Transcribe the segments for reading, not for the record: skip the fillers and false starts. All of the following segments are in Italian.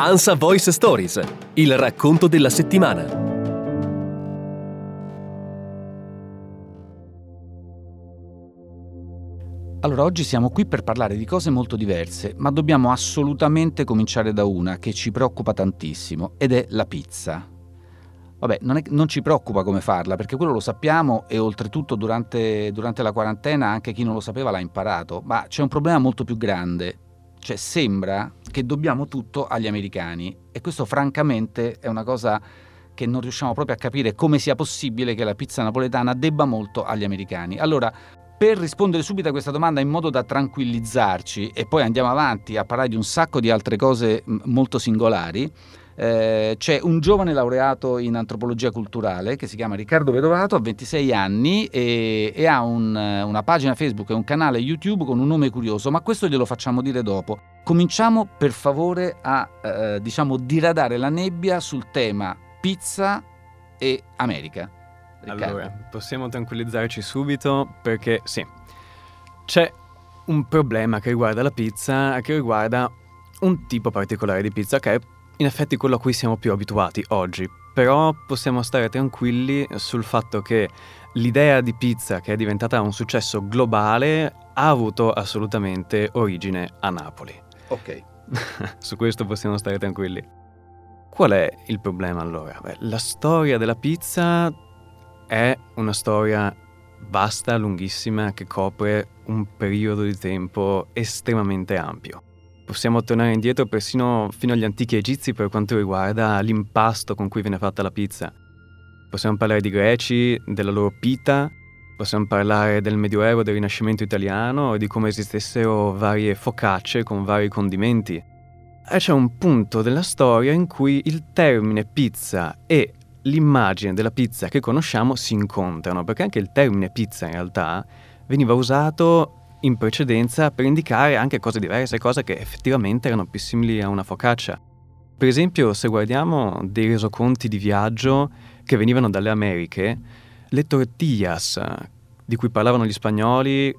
ANSA Voice Stories, il racconto della settimana. Allora, oggi siamo qui per parlare di cose molto diverse, ma dobbiamo assolutamente cominciare da una che ci preoccupa tantissimo, ed è la pizza. Vabbè, non ci preoccupa come farla, perché quello lo sappiamo e oltretutto durante la quarantena anche chi non lo sapeva l'ha imparato, ma c'è un problema molto più grande. Cioè, sembra che dobbiamo tutto agli americani, e questo francamente è una cosa che non riusciamo proprio a capire, come sia possibile che la pizza napoletana debba molto agli americani. Allora, per rispondere subito a questa domanda in modo da tranquillizzarci, e poi andiamo avanti a parlare di un sacco di altre cose molto singolari, c'è un giovane laureato in antropologia culturale che si chiama Riccardo Vedovato, ha 26 anni e ha una pagina Facebook e un canale YouTube con un nome curioso, ma questo glielo facciamo dire dopo. Cominciamo per favore a diradare la nebbia sul tema pizza e America. Allora, possiamo tranquillizzarci subito, perché sì, c'è un problema che riguarda la pizza, che riguarda un tipo particolare di pizza, che è in effetti quello a cui siamo più abituati oggi. Però possiamo stare tranquilli sul fatto che l'idea di pizza, che è diventata un successo globale, ha avuto assolutamente origine a Napoli. Ok. Su questo possiamo stare tranquilli. Qual è il problema allora? Beh, la storia della pizza è una storia vasta, lunghissima, che copre un periodo di tempo estremamente ampio. Possiamo tornare indietro persino fino agli antichi egizi per quanto riguarda l'impasto con cui viene fatta la pizza. Possiamo parlare di greci, della loro pita, possiamo parlare del Medioevo, del Rinascimento italiano e di come esistessero varie focacce con vari condimenti. E c'è un punto della storia in cui il termine pizza e l'immagine della pizza che conosciamo si incontrano, perché anche il termine pizza in realtà veniva usato in precedenza per indicare anche cose diverse, cose che effettivamente erano più simili a una focaccia. Per esempio, se guardiamo dei resoconti di viaggio che venivano dalle Americhe, le tortillas di cui parlavano gli spagnoli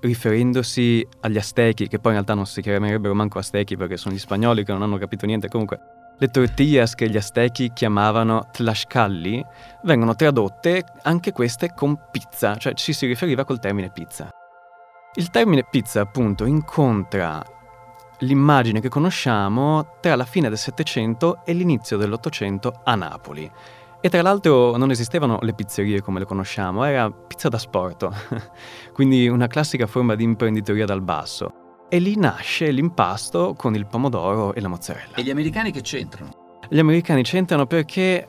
riferendosi agli Aztechi, che poi in realtà non si chiamerebbero manco Aztechi perché sono gli spagnoli che non hanno capito niente comunque. Le tortillas che gli Aztechi chiamavano tlaxcalli vengono tradotte anche queste con pizza, cioè ci si riferiva col termine pizza. Il termine pizza, appunto, incontra l'immagine che conosciamo tra la fine del Settecento e l'inizio dell'Ottocento a Napoli. E tra l'altro non esistevano le pizzerie come le conosciamo, era pizza da sporto, quindi una classica forma di imprenditoria dal basso. E lì nasce l'impasto con il pomodoro e la mozzarella. E gli americani che c'entrano? Gli americani c'entrano perché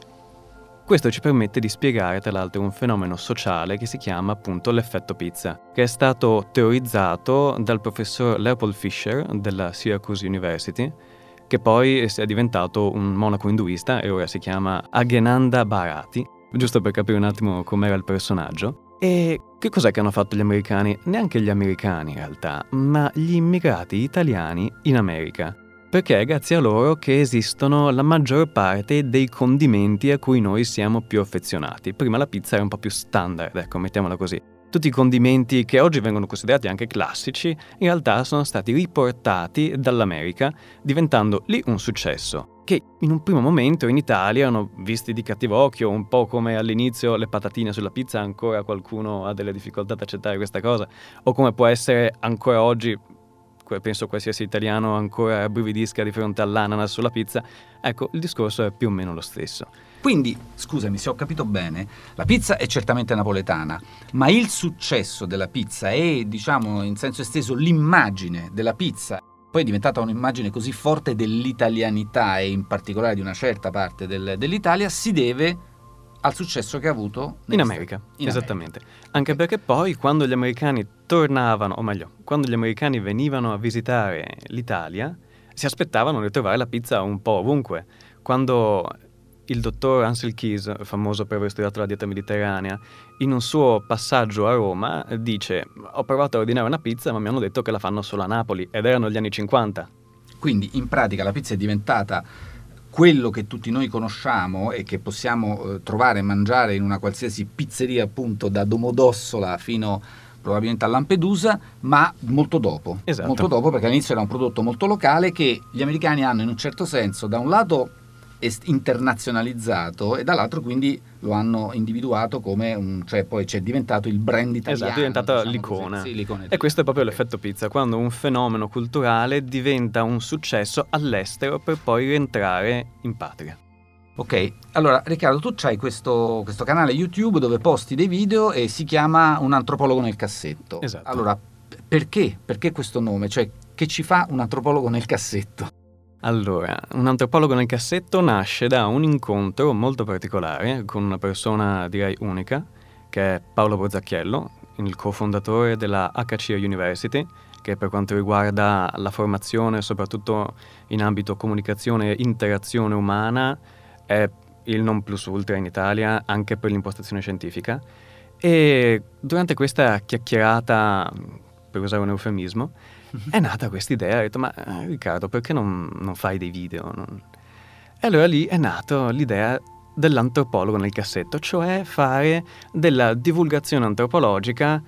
questo ci permette di spiegare, tra l'altro, un fenomeno sociale che si chiama appunto l'effetto pizza, che è stato teorizzato dal professor Leopold Fischer della Syracuse University, che poi è diventato un monaco induista e ora si chiama Agenanda Bharati, giusto per capire un attimo com'era il personaggio. E che cos'è che hanno fatto gli americani? Neanche gli americani in realtà, ma gli immigrati italiani in America, perché è grazie a loro che esistono la maggior parte dei condimenti a cui noi siamo più affezionati. Prima la pizza era un po' più standard, ecco, mettiamola così. Tutti i condimenti che oggi vengono considerati anche classici in realtà sono stati riportati dall'America, diventando lì un successo, che in un primo momento in Italia erano visti di cattivo occhio, un po' come all'inizio le patatine sulla pizza, ancora qualcuno ha delle difficoltà ad accettare questa cosa, o come può essere ancora oggi, penso qualsiasi italiano ancora brividisca di fronte all'ananas sulla pizza. Ecco, il discorso è più o meno lo stesso. Quindi, scusami se ho capito bene, la pizza è certamente napoletana, ma il successo della pizza e, diciamo, in senso esteso, l'immagine della pizza poi è diventata un'immagine così forte dell'italianità e in particolare di una certa parte dell'Italia, si deve al successo che ha avuto in America. Esattamente. Anche perché poi quando gli americani tornavano, o meglio, quando gli americani venivano a visitare l'Italia, si aspettavano di trovare la pizza un po' ovunque. Quando il dottor Ansel Keys, famoso per aver studiato la dieta mediterranea, in un suo passaggio a Roma dice: ho provato a ordinare una pizza ma mi hanno detto che la fanno solo a Napoli, ed erano gli anni 50. Quindi in pratica la pizza è diventata quello che tutti noi conosciamo e che possiamo trovare e mangiare in una qualsiasi pizzeria, appunto da Domodossola fino probabilmente a Lampedusa, ma molto dopo. Esatto. Molto dopo, perché all'inizio era un prodotto molto locale che gli americani hanno in un certo senso da un lato internazionalizzato e dall'altro quindi lo hanno individuato come un, cioè poi c'è diventato il brand italiano. Esatto, è diventata, diciamo, l'icona. Così, sì, l'icona. E questo è proprio l'effetto pizza, quando un fenomeno culturale diventa un successo all'estero per poi rientrare in patria. Ok, allora Riccardo, tu c'hai questo canale YouTube dove posti dei video e si chiama Un antropologo nel cassetto. Esatto. Allora, perché? Perché questo nome? Cioè, che ci fa un antropologo nel cassetto? Allora, Un antropologo nel cassetto nasce da un incontro molto particolare con una persona, direi, unica, che è Paolo Borzacchiello, il cofondatore della HCA University, che per quanto riguarda la formazione, soprattutto in ambito comunicazione e interazione umana, è il non plus ultra in Italia, anche per l'impostazione scientifica. E durante questa chiacchierata, per usare un eufemismo, è nata questa idea, ho detto, ma Riccardo, perché non fai dei video? E allora lì è nata l'idea dell'antropologo nel cassetto, cioè fare della divulgazione antropologica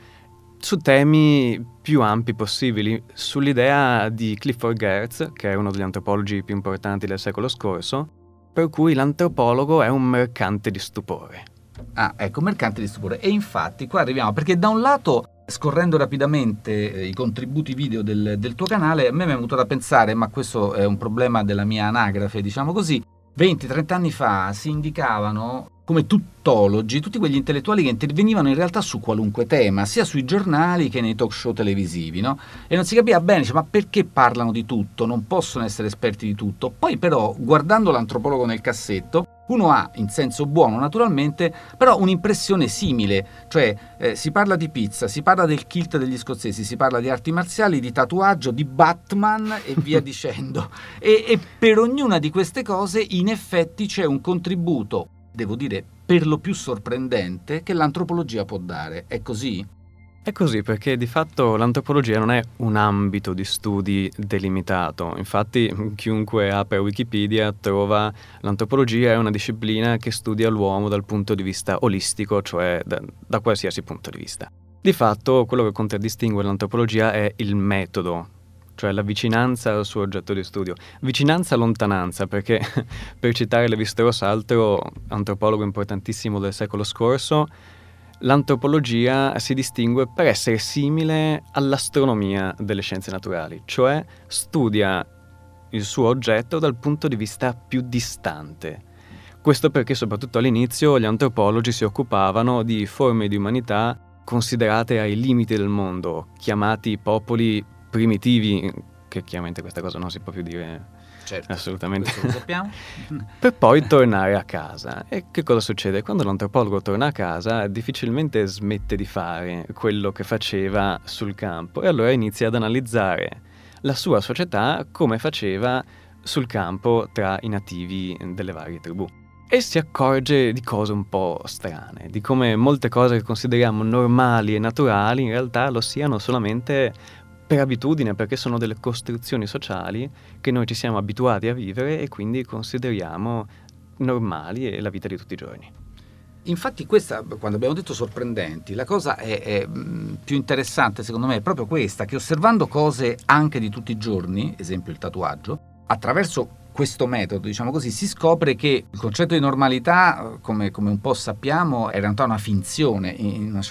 su temi più ampi possibili, sull'idea di Clifford Geertz, che è uno degli antropologi più importanti del secolo scorso, per cui l'antropologo è un mercante di stupore. Ah, ecco, mercante di stupore. E infatti qua arriviamo, perché da un lato, scorrendo rapidamente i contributi video del tuo canale, a me mi è venuto da pensare, ma questo è un problema della mia anagrafe, diciamo così, 20-30 anni fa si indicavano come tuttologi tutti quegli intellettuali che intervenivano in realtà su qualunque tema, sia sui giornali che nei talk show televisivi, no? E non si capiva bene, ma perché parlano di tutto? Non possono essere esperti di tutto. Poi però, guardando l'antropologo nel cassetto, uno ha, in senso buono naturalmente, però un'impressione simile, cioè si parla di pizza, si parla del kilt degli scozzesi, si parla di arti marziali, di tatuaggio, di Batman e via dicendo. E per ognuna di queste cose in effetti c'è un contributo, devo dire, per lo più sorprendente, che l'antropologia può dare. È così? È così, perché di fatto l'antropologia non è un ambito di studi delimitato. Infatti chiunque apre Wikipedia trova l'antropologia è una disciplina che studia l'uomo dal punto di vista olistico, cioè da qualsiasi punto di vista. Di fatto quello che contraddistingue l'antropologia è il metodo, cioè la vicinanza al suo oggetto di studio. Vicinanza-lontananza, perché per citare Levi Strauss, altro antropologo importantissimo del secolo scorso, l'antropologia si distingue per essere simile all'astronomia delle scienze naturali, cioè studia il suo oggetto dal punto di vista più distante. Questo perché soprattutto all'inizio gli antropologi si occupavano di forme di umanità considerate ai limiti del mondo, chiamati popoli primitivi, che chiaramente questa cosa non si può più dire, certo, assolutamente, lo sappiamo. Per poi tornare a casa. E che cosa succede? Quando l'antropologo torna a casa difficilmente smette di fare quello che faceva sul campo, e allora inizia ad analizzare la sua società come faceva sul campo tra i nativi delle varie tribù, e si accorge di cose un po' strane, di come molte cose che consideriamo normali e naturali in realtà lo siano solamente per abitudine, perché sono delle costruzioni sociali che noi ci siamo abituati a vivere e quindi consideriamo normali e la vita di tutti i giorni. Infatti questa, quando abbiamo detto sorprendenti, la cosa è più interessante secondo me è proprio questa, che osservando cose anche di tutti i giorni, esempio il tatuaggio, attraverso questo metodo, diciamo così, si scopre che il concetto di normalità, come un po' sappiamo, è in realtà una finzione in un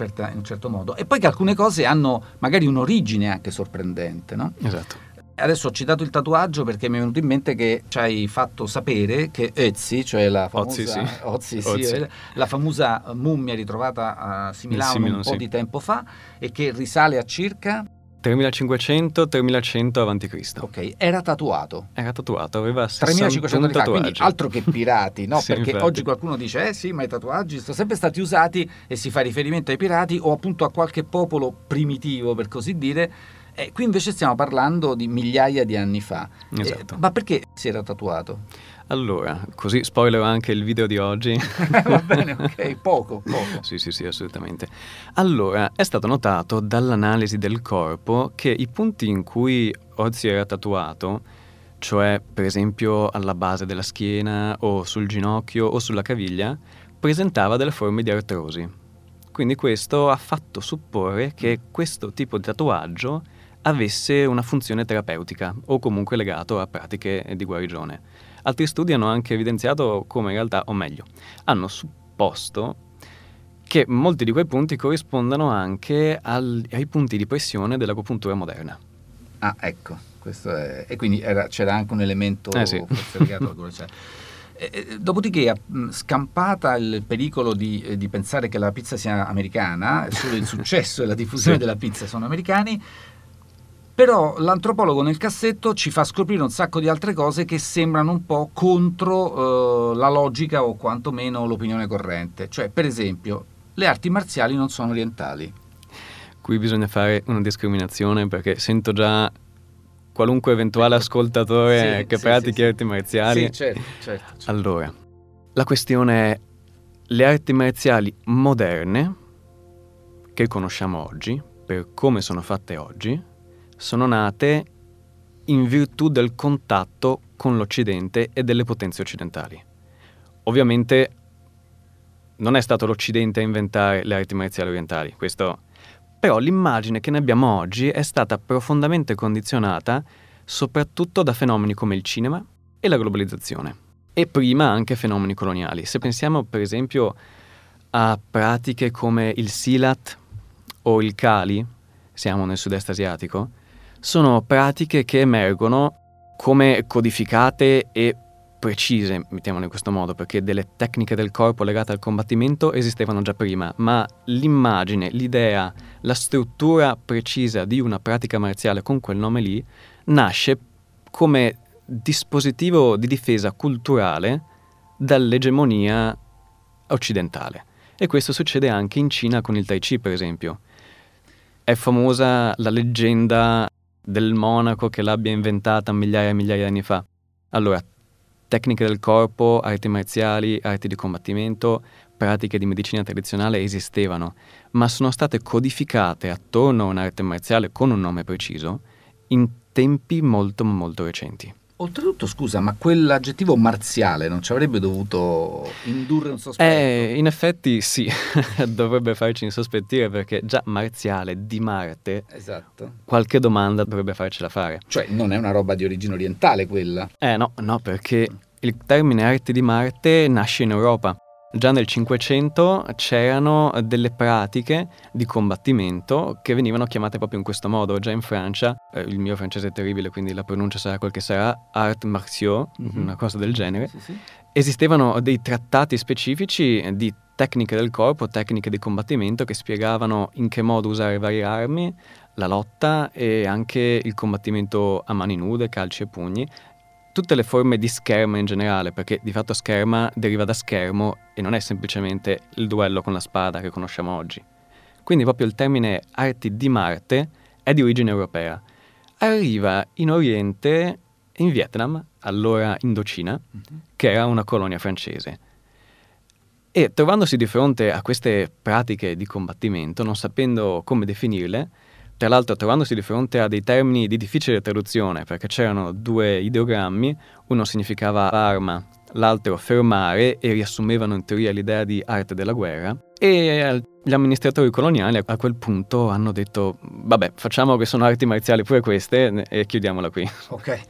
certo modo, e poi che alcune cose hanno magari un'origine anche sorprendente, no? Esatto. Adesso ho citato il tatuaggio perché mi è venuto in mente che ci hai fatto sapere che Ozzy, cioè la famosa Ozzy. La famosa mummia ritrovata a Similano un po' di tempo fa, e che risale a circa 3500-3100 a.C. Ok, era tatuato. Era tatuato, aveva 6500 anni fa, quindi altro che pirati, no? Sì, perché infatti Oggi qualcuno dice, sì, ma i tatuaggi sono sempre stati usati, e si fa riferimento ai pirati o appunto a qualche popolo primitivo, per così dire. Qui invece stiamo parlando di migliaia di anni fa. Esatto. Ma perché si era tatuato? Allora, così spoiler anche il video di oggi. Va bene, ok, poco. Sì, assolutamente. Allora, è stato notato dall'analisi del corpo che i punti in cui Ozzy era tatuato, cioè per esempio alla base della schiena o sul ginocchio o sulla caviglia, presentava delle forme di artrosi. Quindi questo ha fatto supporre che questo tipo di tatuaggio avesse una funzione terapeutica o comunque legato a pratiche di guarigione. Altri studi hanno anche evidenziato come in realtà, o meglio, hanno supposto che molti di quei punti corrispondano anche ai punti di pressione dell'agopuntura moderna. Ah, ecco, questo è... E quindi c'era anche un elemento forse legato alla cura. Dopodiché, scampata il pericolo di pensare che la pizza sia americana, solo il successo e la diffusione della pizza sono americani, però l'antropologo nel cassetto ci fa scoprire un sacco di altre cose che sembrano un po' contro la logica o quantomeno l'opinione corrente. Cioè, per esempio, le arti marziali non sono orientali. Qui bisogna fare una discriminazione perché sento già qualunque eventuale ascoltatore che pratichi arti marziali. Sì, certo. Allora, la questione è le arti marziali moderne che conosciamo oggi, per come sono fatte oggi, sono nate in virtù del contatto con l'Occidente e delle potenze occidentali. Ovviamente non è stato l'Occidente a inventare le arti marziali orientali, questo, però l'immagine che ne abbiamo oggi è stata profondamente condizionata soprattutto da fenomeni come il cinema e la globalizzazione, e prima anche fenomeni coloniali. Se pensiamo per esempio a pratiche come il Silat o il Kali, siamo nel sud-est asiatico, sono pratiche che emergono come codificate e precise, mettiamolo in questo modo, perché delle tecniche del corpo legate al combattimento esistevano già prima, ma l'immagine, l'idea, la struttura precisa di una pratica marziale con quel nome lì nasce come dispositivo di difesa culturale dall'egemonia occidentale. E questo succede anche in Cina con il Tai Chi, per esempio. È famosa la leggenda del monaco che l'abbia inventata migliaia e migliaia di anni fa. Allora, tecniche del corpo, arti marziali, arti di combattimento, pratiche di medicina tradizionale esistevano, ma sono state codificate attorno a un'arte marziale con un nome preciso in tempi molto molto recenti. Oltretutto, scusa, ma quell'aggettivo marziale non ci avrebbe dovuto indurre un sospetto? In effetti sì, dovrebbe farci insospettire perché già marziale, di Marte, esatto, qualche domanda dovrebbe farcela fare. Cioè non è una roba di origine orientale quella? No, perché il termine arti di Marte nasce in Europa. Già nel 500 c'erano delle pratiche di combattimento che venivano chiamate proprio in questo modo. Già in Francia, il mio francese è terribile, quindi la pronuncia sarà quel che sarà, art martiaux, una cosa del genere. Sì. Esistevano dei trattati specifici di tecniche del corpo, tecniche di combattimento che spiegavano in che modo usare varie armi, la lotta e anche il combattimento a mani nude, calci e pugni. Tutte le forme di scherma in generale, perché di fatto scherma deriva da schermo e non è semplicemente il duello con la spada che conosciamo oggi. Quindi proprio il termine arti di Marte è di origine europea. Arriva in Oriente, in Vietnam, allora Indocina, che era una colonia francese. E trovandosi di fronte a queste pratiche di combattimento, non sapendo come definirle, tra l'altro trovandosi di fronte a dei termini di difficile traduzione, perché c'erano due ideogrammi, uno significava arma, l'altro fermare, e riassumevano in teoria l'idea di arte della guerra, e gli amministratori coloniali a quel punto hanno detto vabbè, facciamo che sono arti marziali pure queste e chiudiamola qui. Ok.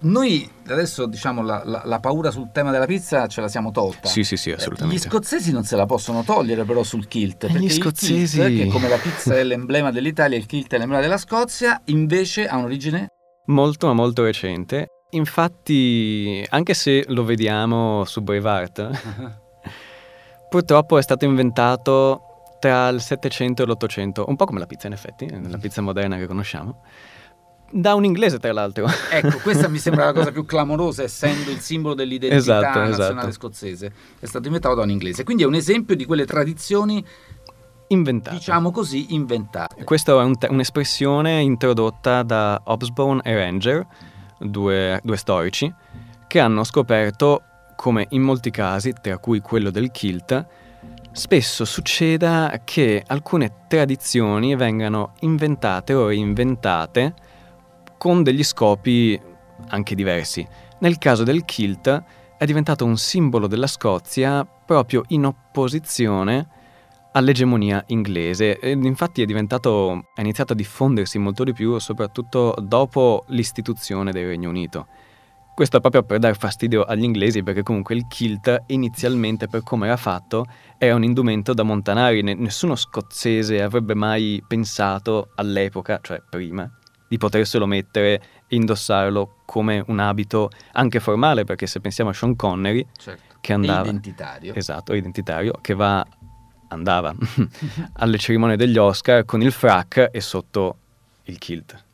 Noi adesso, diciamo, la paura sul tema della pizza ce la siamo tolta. Sì, assolutamente. Gli scozzesi non se la possono togliere però sul kilt, perché gli scozzesi, il kilt, che come la pizza è l'emblema dell'Italia, il kilt è l'emblema della Scozia, invece ha un'origine molto ma molto recente. Infatti, anche se lo vediamo su Braveheart, purtroppo è stato inventato tra il 700 e l'800, un po' come la pizza in effetti, la pizza moderna che conosciamo. Da un inglese, tra l'altro. Ecco, questa mi sembra la cosa più clamorosa, essendo il simbolo dell'identità nazionale scozzese. È stato inventato da un inglese. Quindi è un esempio di quelle tradizioni inventate. Diciamo così, inventate. Questa è un'espressione introdotta da Hobsbawm e Ranger, due storici, che hanno scoperto come in molti casi, tra cui quello del kilt, spesso succeda che alcune tradizioni vengano inventate o reinventate con degli scopi anche diversi. Nel caso del kilt è diventato un simbolo della Scozia proprio in opposizione all'egemonia inglese. Ed infatti è iniziato a diffondersi molto di più, soprattutto dopo l'istituzione del Regno Unito. Questo proprio per dar fastidio agli inglesi, perché comunque il kilt inizialmente, per come era fatto, era un indumento da montanari. Nessuno scozzese avrebbe mai pensato all'epoca, cioè prima, di poterselo mettere e indossarlo come un abito anche formale, perché se pensiamo a Sean Connery, certo, che andava... Identitario. Esatto, identitario, che andava alle cerimonie degli Oscar con il frac e sotto il kilt.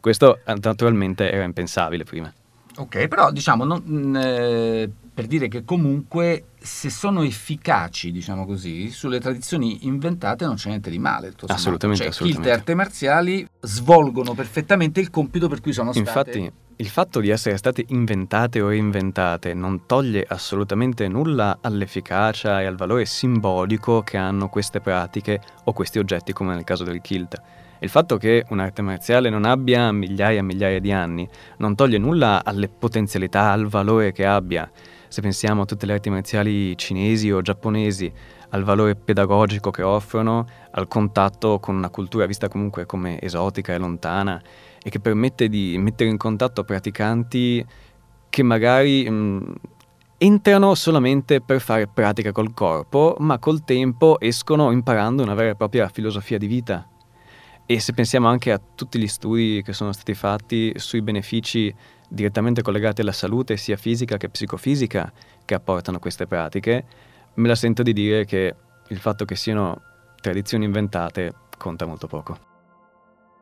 Questo naturalmente era impensabile prima. Ok, però diciamo, per dire che comunque se sono efficaci, diciamo così, sulle tradizioni inventate non c'è niente di male. Assolutamente, cioè, assolutamente. Kilt e arti marziali svolgono perfettamente il compito per cui sono state... Infatti, il fatto di essere state inventate o reinventate non toglie assolutamente nulla all'efficacia e al valore simbolico che hanno queste pratiche o questi oggetti, come nel caso del kilt. Il fatto che un'arte marziale non abbia migliaia e migliaia di anni non toglie nulla alle potenzialità, al valore che abbia. Se pensiamo a tutte le arti marziali cinesi o giapponesi, al valore pedagogico che offrono, al contatto con una cultura vista comunque come esotica e lontana, e che permette di mettere in contatto praticanti che magari entrano solamente per fare pratica col corpo, ma col tempo escono imparando una vera e propria filosofia di vita. E se pensiamo anche a tutti gli studi che sono stati fatti sui benefici direttamente collegati alla salute, sia fisica che psicofisica, che apportano queste pratiche, me la sento di dire che il fatto che siano tradizioni inventate conta molto poco.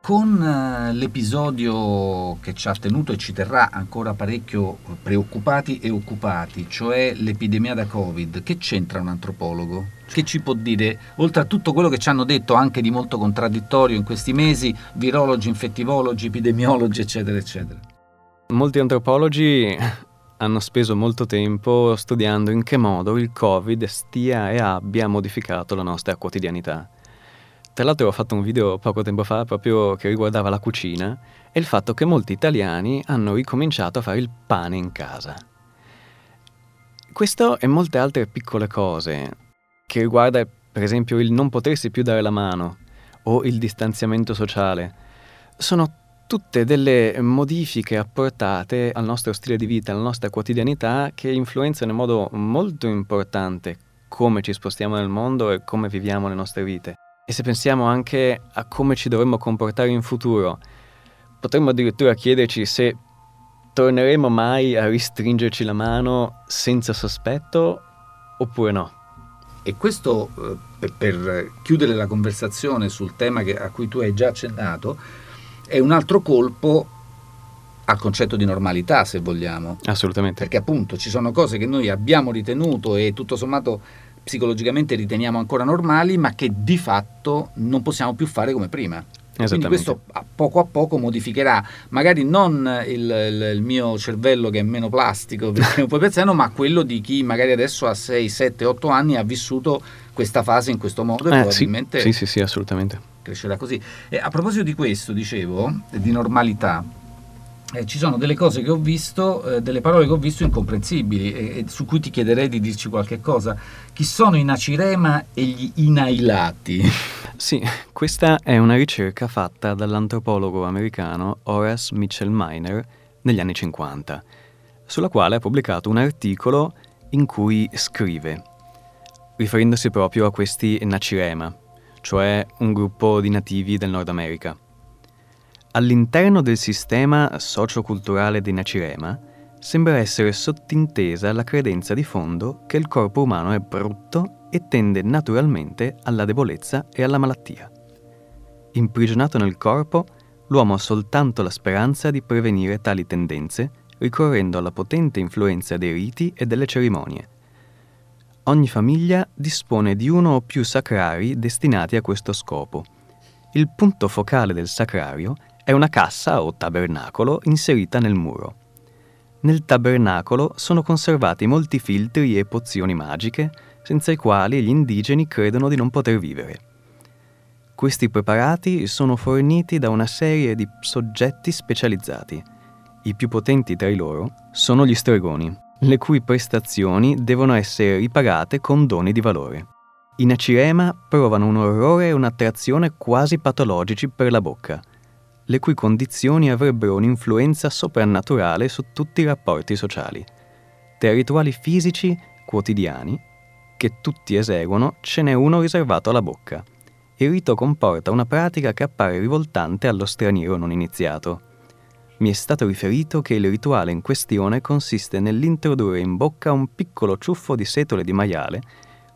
Con l'episodio che ci ha tenuto e ci terrà ancora parecchio preoccupati e occupati, cioè l'epidemia da Covid, che c'entra un antropologo? Che ci può dire, oltre a tutto quello che ci hanno detto anche di molto contraddittorio in questi mesi, virologi, infettivologi, epidemiologi, eccetera, eccetera? Molti antropologi hanno speso molto tempo studiando in che modo il Covid stia e abbia modificato la nostra quotidianità. Tra l'altro ho fatto un video poco tempo fa proprio che riguardava la cucina e il fatto che molti italiani hanno ricominciato a fare il pane in casa. Questo e molte altre piccole cose, che riguarda per esempio il non potersi più dare la mano o il distanziamento sociale, sono tutte delle modifiche apportate al nostro stile di vita, alla nostra quotidianità, che influenzano in modo molto importante come ci spostiamo nel mondo e come viviamo le nostre vite. E se pensiamo anche a come ci dovremmo comportare in futuro, potremmo addirittura chiederci se torneremo mai a ristringerci la mano senza sospetto oppure no. E questo, per chiudere la conversazione sul tema a cui tu hai già accennato, è un altro colpo al concetto di normalità, se vogliamo. Assolutamente. Perché appunto ci sono cose che noi abbiamo ritenuto e tutto sommato psicologicamente riteniamo ancora normali, ma che di fatto non possiamo più fare come prima. Quindi questo a poco modificherà magari non il mio cervello, che è meno plastico perché è un po' pezzano, ma quello di chi magari adesso ha 6, 7, 8 anni ha vissuto questa fase in questo modo e probabilmente sì, assolutamente crescerà così. E a proposito di questo, dicevo, di normalità, ci sono delle cose che ho visto, delle parole che ho visto incomprensibili e su cui ti chiederei di dirci qualche cosa. Chi sono i Nacirema e gli inailati? Sì, questa è una ricerca fatta dall'antropologo americano Horace Mitchell Miner negli anni 50, sulla quale ha pubblicato un articolo in cui scrive, riferendosi proprio a questi Nacirema, cioè un gruppo di nativi del Nord America. All'interno del sistema socioculturale dei Nacirema sembra essere sottintesa la credenza di fondo che il corpo umano è brutto e tende naturalmente alla debolezza e alla malattia. Imprigionato nel corpo, l'uomo ha soltanto la speranza di prevenire tali tendenze ricorrendo alla potente influenza dei riti e delle cerimonie. Ogni famiglia dispone di uno o più sacrari destinati a questo scopo. Il punto focale del sacrario è una cassa o tabernacolo inserita nel muro. Nel tabernacolo sono conservati molti filtri e pozioni magiche, senza i quali gli indigeni credono di non poter vivere. Questi preparati sono forniti da una serie di soggetti specializzati. I più potenti tra i loro sono gli stregoni, le cui prestazioni devono essere ripagate con doni di valore. I Nacirema provano un orrore e un'attrazione quasi patologici per la bocca, le cui condizioni avrebbero un'influenza soprannaturale su tutti i rapporti sociali. Tra i rituali fisici quotidiani che tutti eseguono ce n'è uno riservato alla bocca. Il rito comporta una pratica che appare rivoltante allo straniero non iniziato. Mi è stato riferito che il rituale in questione consiste nell'introdurre in bocca un piccolo ciuffo di setole di maiale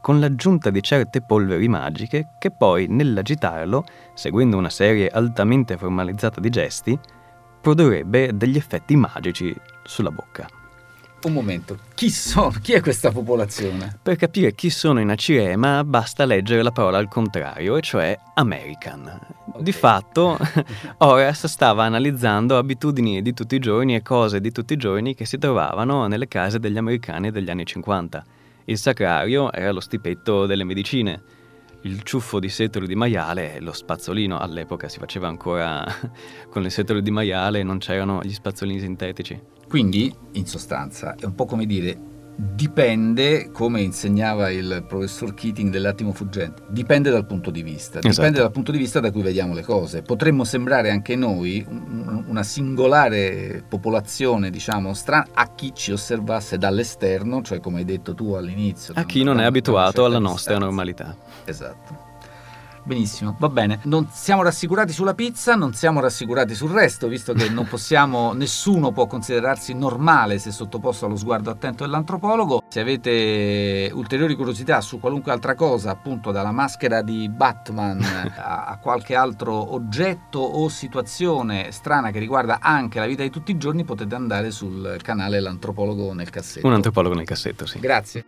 con l'aggiunta di certe polveri magiche che poi, nell'agitarlo, seguendo una serie altamente formalizzata di gesti, produrrebbe degli effetti magici sulla bocca. Un momento, chi è questa popolazione? Per capire chi sono i Nacirema basta leggere la parola al contrario, e cioè American. Okay. Di fatto Horace stava analizzando abitudini di tutti i giorni e cose di tutti i giorni che si trovavano nelle case degli americani degli anni 50. Il sacrario era lo stipetto delle medicine, il ciuffo di setole di maiale e lo spazzolino. All'epoca si faceva ancora con le setole di maiale, non c'erano gli spazzolini sintetici. Quindi, in sostanza, è un po' come dire, dipende, come insegnava il professor Keating dell'attimo fuggente, dipende dal punto di vista, dipende dal punto di vista da cui vediamo le cose. Potremmo sembrare anche noi una singolare popolazione, diciamo, strana a chi ci osservasse dall'esterno, cioè come hai detto tu all'inizio. A chi non è abituato alla nostra normalità. Esatto. Benissimo, va bene. Non siamo rassicurati sulla pizza, non siamo rassicurati sul resto, visto che non possiamo, nessuno può considerarsi normale se sottoposto allo sguardo attento dell'antropologo. Se avete ulteriori curiosità su qualunque altra cosa, appunto dalla maschera di Batman a qualche altro oggetto o situazione strana che riguarda anche la vita di tutti i giorni, potete andare sul canale L'antropologo nel cassetto. Un antropologo nel cassetto, sì. Grazie.